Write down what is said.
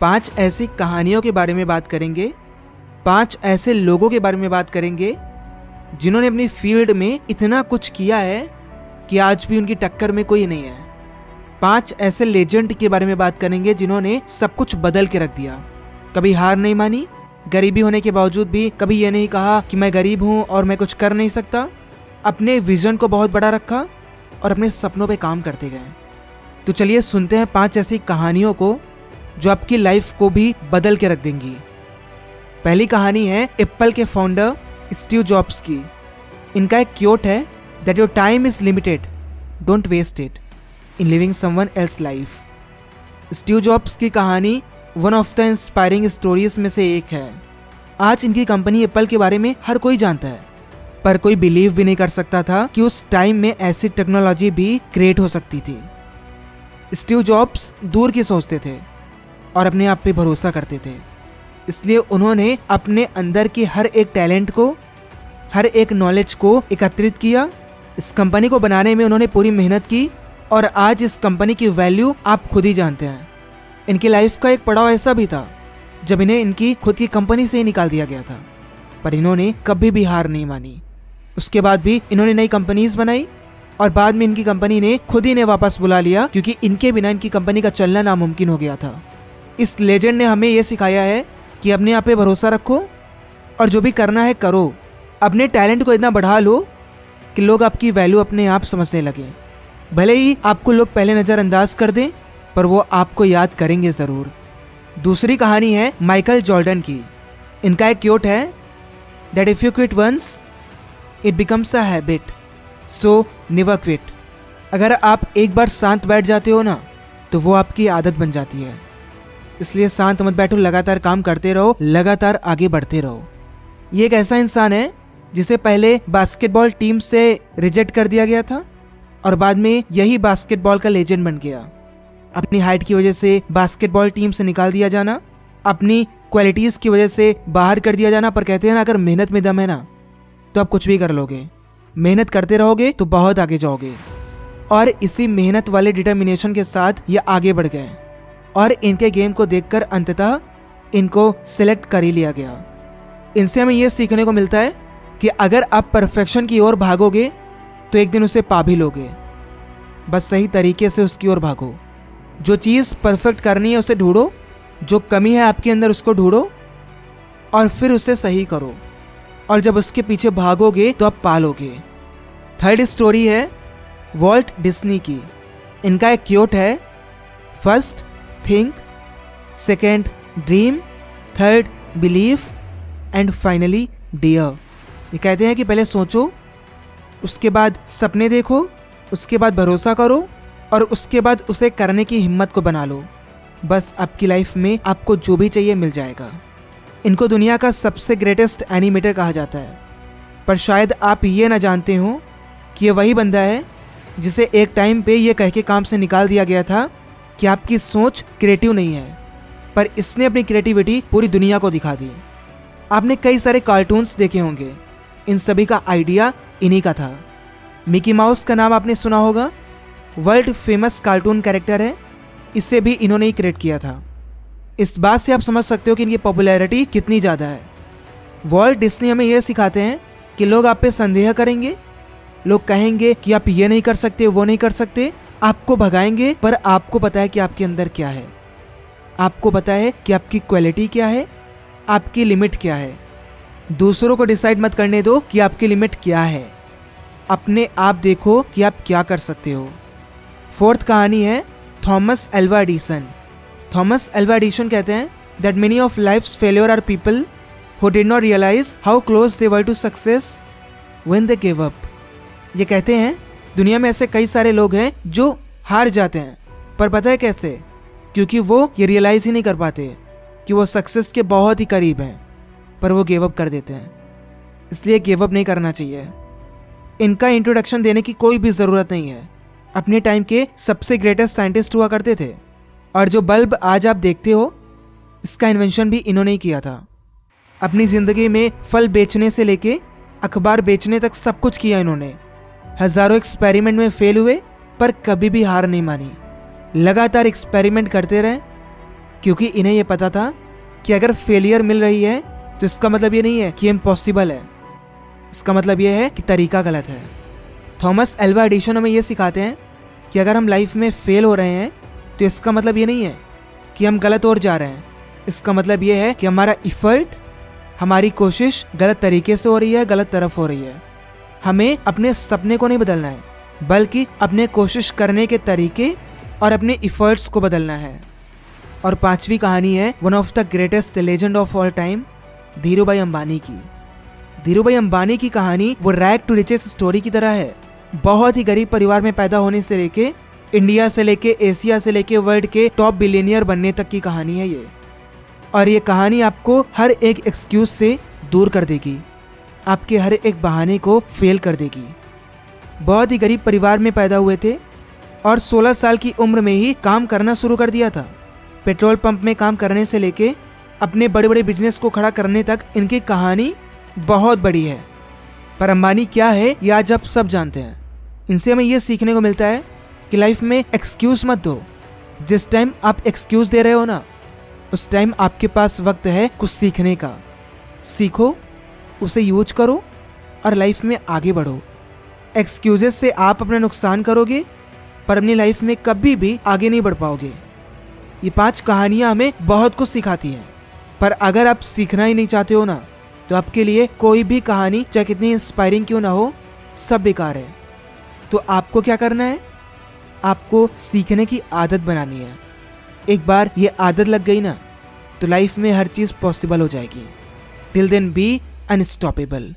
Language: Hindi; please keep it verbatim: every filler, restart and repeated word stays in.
पांच ऐसी कहानियों के बारे में बात करेंगे, पांच ऐसे लोगों के बारे में बात करेंगे जिन्होंने अपनी फील्ड में इतना कुछ किया है कि आज भी उनकी टक्कर में कोई नहीं है। पांच ऐसे लेजेंड के बारे में बात करेंगे जिन्होंने सब कुछ बदल के रख दिया, कभी हार नहीं मानी, गरीबी होने के बावजूद भी कभी ये नहीं कहा कि मैं गरीब हूँ और मैं कुछ कर नहीं सकता, अपने विजन को बहुत बड़ा रखा और अपने सपनों पे काम करते गए। तो चलिए सुनते हैं पांच ऐसी कहानियों को जो आपकी लाइफ को भी बदल के रख देंगी। पहली कहानी है एप्पल के फाउंडर स्टीव जॉब्स की। इनका एक क्योट है that your time is limited, don't waste it in living someone else life. Steve Jobs की कहानी one of the inspiring stories में से एक है। आज इनकी कंपनी एप्पल के बारे में हर कोई जानता है, पर कोई बिलीव भी नहीं कर सकता था कि उस टाइम में ऐसी टेक्नोलॉजी भी क्रिएट हो सकती थी। स्टीव जॉब्स दूर की सोचते थे और अपने आप पे भरोसा करते थे, इसलिए उन्होंने अपने अंदर की हर एक टैलेंट को, हर एक नॉलेज को एकत्रित किया। इस कंपनी को बनाने में उन्होंने पूरी मेहनत की और आज इस कंपनी की वैल्यू आप खुद ही जानते हैं। इनकी लाइफ का एक पड़ाव ऐसा भी था जब इन्हें इनकी खुद की कंपनी से ही निकाल दिया गया था, पर इन्होंने कभी भी हार नहीं मानी। उसके बाद भी इन्होंने नई कंपनीज बनाई और बाद में इनकी कंपनी ने खुद ही इन्हें वापस बुला लिया, क्योंकि इनके बिना इनकी कंपनी का चलना नामुमकिन हो गया था। इस लेजेंड ने हमें यह सिखाया है कि अपने आप पे भरोसा रखो और जो भी करना है करो, अपने टैलेंट को इतना बढ़ा लो कि लोग आपकी वैल्यू अपने आप समझने लगें। भले ही आपको लोग पहले नज़रअंदाज कर दें, पर वो आपको याद करेंगे ज़रूर। दूसरी कहानी है माइकल जॉर्डन की। इनका एक क्योट है that if you quit once it becomes a habit, so never quit. अगर आप एक बार शांत बैठ जाते हो ना तो वो आपकी आदत बन जाती है, इसलिए शांत मत बैठो, लगातार काम करते रहो, लगातार आगे बढ़ते रहो। ये एक ऐसा इंसान है जिसे पहले बास्केटबॉल टीम से रिजेक्ट कर दिया गया था और बाद में यही बास्केटबॉल का लेजेंड बन गया। अपनी हाइट की वजह से बास्केटबॉल टीम से निकाल दिया जाना, अपनी क्वालिटीज़ की वजह से बाहर कर दिया जाना, पर कहते हैं ना, अगर मेहनत में दम है ना तो आप कुछ भी कर लोगे, मेहनत करते रहोगे तो बहुत आगे जाओगे। और इसी मेहनत वाले डिटर्मिनेशन के साथ ये आगे बढ़ गए और इनके गेम को देखकर अंततः इनको सिलेक्ट कर ही लिया गया। इनसे हमें यह सीखने को मिलता है कि अगर आप परफेक्शन की ओर भागोगे तो एक दिन उसे पा भी लोगे, बस सही तरीके से उसकी ओर भागो। जो चीज़ परफेक्ट करनी है उसे ढूंढो, जो कमी है आपके अंदर उसको ढूंढो और फिर उसे सही करो, और जब उसके पीछे भागोगे तो आप पा लोगे। थर्ड स्टोरी है वॉल्ट डिज्नी की। इनका एक क्योट है first Think, second dream, third belief, and finally dear। ये कहते हैं कि पहले सोचो, उसके बाद सपने देखो, उसके बाद भरोसा करो और उसके बाद उसे करने की हिम्मत को बना लो। बस आपकी लाइफ में आपको जो भी चाहिए मिल जाएगा। इनको दुनिया का सबसे ग्रेटेस्ट एनिमेटर कहा जाता है, पर शायद आप ये ना जानते हो कि ये वही बंदा है जिसे एक टाइम पे ये कह के काम से निकाल दिया गया था कि आपकी सोच क्रिएटिव नहीं है, पर इसने अपनी क्रिएटिविटी पूरी दुनिया को दिखा दी। आपने कई सारे कार्टून्स देखे होंगे, इन सभी का आइडिया इन्हीं का था। मिकी माउस का नाम आपने सुना होगा, वर्ल्ड फेमस कार्टून कैरेक्टर है, इसे भी इन्होंने ही क्रिएट किया था। इस बात से आप समझ सकते हो कि इनकी पॉपुलैरिटी कितनी ज़्यादा है। वॉल्ट डिज्नी हमें यह सिखाते हैं कि लोग आप पे संदेह करेंगे, लोग कहेंगे कि आप ये नहीं कर सकते, वो नहीं कर सकते, आपको भगाएंगे, पर आपको पता है कि आपके अंदर क्या है, आपको पता है कि आपकी क्वालिटी क्या है, आपकी लिमिट क्या है। दूसरों को डिसाइड मत करने दो कि आपकी लिमिट क्या है, अपने आप देखो कि आप क्या कर सकते हो। फोर्थ कहानी है Thomas Alva Edison. Thomas Alva Edison कहते हैं that many of life's failure are people who did not realise how close they were to success when they give up. ये कहते हैं दुनिया में ऐसे कई सारे लोग हैं जो हार जाते हैं, पर पता है कैसे? क्योंकि वो ये रियलाइज़ ही नहीं कर पाते कि वो सक्सेस के बहुत ही करीब हैं, पर वो गिव अप कर देते हैं। इसलिए गिव अप नहीं करना चाहिए। इनका इंट्रोडक्शन देने की कोई भी ज़रूरत नहीं है, अपने टाइम के सबसे ग्रेटेस्ट साइंटिस्ट हुआ करते थे, और जो बल्ब आज आप देखते हो इसका इन्वेंशन भी इन्होंने ही किया था। अपनी ज़िंदगी में फल बेचने से लेके अखबार बेचने तक सब कुछ किया इन्होंने। हजारों एक्सपेरिमेंट में फेल हुए, पर कभी भी हार नहीं मानी, लगातार एक्सपेरिमेंट करते रहे क्योंकि इन्हें यह पता था कि अगर फेलियर मिल रही है तो इसका मतलब ये नहीं है कि इम्पॉसिबल है, इसका मतलब ये है कि तरीका गलत है। थॉमस एल्वा एडिशन हमें यह सिखाते हैं कि अगर हम लाइफ में फेल हो रहे हैं तो इसका मतलब ये नहीं है कि हम गलत ओर जा रहे हैं, इसका मतलब ये है कि हमारा इफ़र्ट, हमारी कोशिश गलत तरीके से हो रही है, गलत तरफ हो रही है। हमें अपने सपने को नहीं बदलना है, बल्कि अपने कोशिश करने के तरीके और अपने इफ़र्ट्स को बदलना है। और पांचवी कहानी है one of the greatest legend of all time, Dhirubhai Ambani की। धीरूभाई अंबानी की कहानी वो रैग टू रिचेस स्टोरी की तरह है। बहुत ही गरीब परिवार में पैदा होने से लेके इंडिया से लेके एशिया से लेके वर्ल्ड के टॉप बिलियनियर बनने तक की कहानी है ये। और ये कहानी आपको हर एक एक्सक्यूज से दूर कर देगी, आपके हर एक बहाने को फेल कर देगी। बहुत ही गरीब परिवार में पैदा हुए थे और सोलह साल की उम्र में ही काम करना शुरू कर दिया था। पेट्रोल पंप में काम करने से लेके अपने बड़े बड़े बिजनेस को खड़ा करने तक इनकी कहानी बहुत बड़ी है। पर अंबानी क्या है ये आज आप सब जानते हैं। इनसे हमें यह सीखने को मिलता है कि लाइफ में एक्सक्यूज़ मत दो। जिस टाइम आप एक्सक्यूज़ दे रहे हो ना, उस टाइम आपके पास वक्त है कुछ सीखने का। सीखो, उसे यूज करो और लाइफ में आगे बढ़ो। एक्सक्यूज़ेस से आप अपना नुकसान करोगे पर अपनी लाइफ में कभी भी आगे नहीं बढ़ पाओगे। ये पांच कहानियाँ हमें बहुत कुछ सिखाती हैं। पर अगर आप सीखना ही नहीं चाहते हो ना, तो आपके लिए कोई भी कहानी चाहे कितनी इंस्पायरिंग क्यों ना हो, सब बेकार है। तो आपको क्या करना है, आपको सीखने की आदत बनानी है। एक बार ये आदत लग गई ना, तो लाइफ में हर चीज़ पॉसिबल हो जाएगी। Till then be unstoppable.